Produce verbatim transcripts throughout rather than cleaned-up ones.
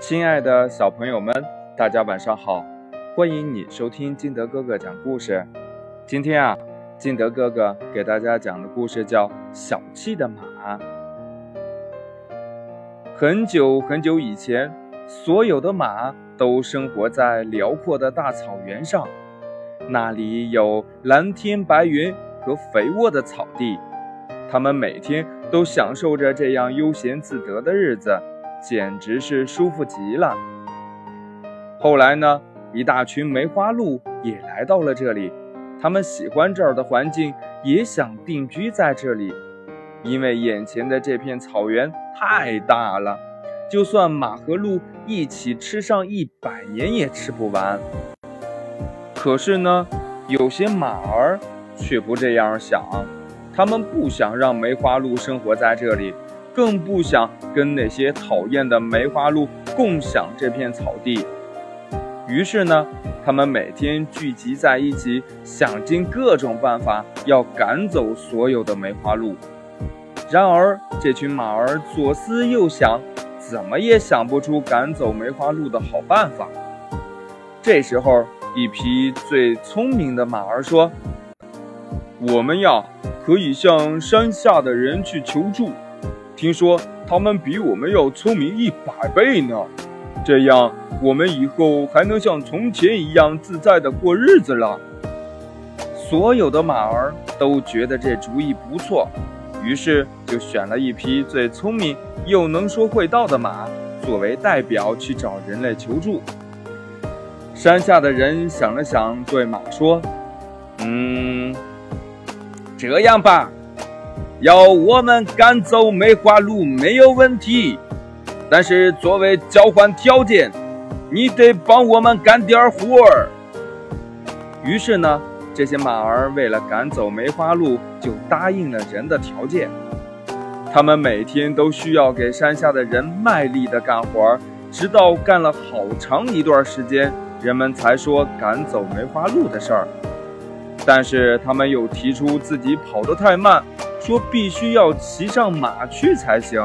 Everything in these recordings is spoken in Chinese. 亲爱的小朋友们，大家晚上好，欢迎你收听金德哥哥讲故事。今天啊，金德哥哥给大家讲的故事叫小气的马。很久很久以前，所有的马都生活在辽阔的大草原上，那里有蓝天白云和肥沃的草地，它们每天都享受着这样悠闲自得的日子，简直是舒服极了。后来呢，一大群梅花鹿也来到了这里，它们喜欢这儿的环境，也想定居在这里。因为眼前的这片草原太大了，就算马和鹿一起吃上一百年也吃不完。可是呢，有些马儿却不这样想，他们不想让梅花鹿生活在这里，更不想跟那些讨厌的梅花鹿共享这片草地。于是呢，他们每天聚集在一起，想尽各种办法要赶走所有的梅花鹿。然而，这群马儿左思右想，怎么也想不出赶走梅花鹿的好办法。这时候，一匹最聪明的马儿说：“我们呀，可以向山下的人去求助。听说他们比我们要聪明一百倍呢，这样我们以后还能像从前一样自在的过日子了。”所有的马儿都觉得这主意不错，于是就选了一匹最聪明又能说会道的马作为代表去找人类求助。山下的人想了想，对马说：“嗯，这样吧，要我们赶走梅花鹿没有问题，但是作为交换条件，你得帮我们干点活儿。”于是呢，这些马儿为了赶走梅花鹿，就答应了人的条件。他们每天都需要给山下的人卖力的干活，直到干了好长一段时间，人们才说赶走梅花鹿的事儿。但是他们又提出自己跑得太慢，说必须要骑上马去才行，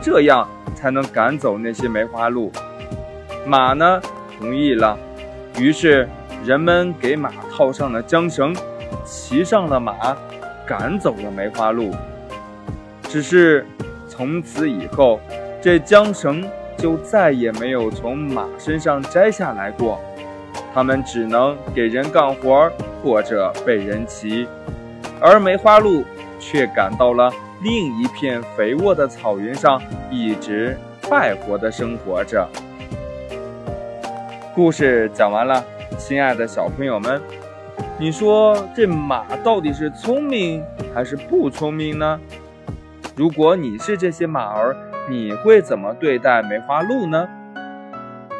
这样才能赶走那些梅花鹿。马呢，同意了，于是人们给马套上了缰绳，骑上了马，赶走了梅花鹿。只是从此以后，这缰绳就再也没有从马身上摘下来过，他们只能给人干活或者被人骑，而梅花鹿却赶到了另一片肥沃的草原上，一直快活地生活着。故事讲完了，亲爱的小朋友们，你说这马到底是聪明还是不聪明呢？如果你是这些马儿，你会怎么对待梅花鹿呢？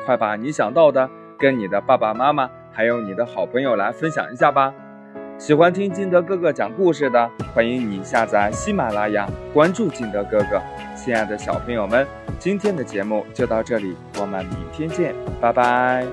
快把你想到的跟你的爸爸妈妈还有你的好朋友来分享一下吧。喜欢听金德哥哥讲故事的，欢迎你下载喜马拉雅，关注金德哥哥。亲爱的小朋友们，今天的节目就到这里，我们明天见，拜拜。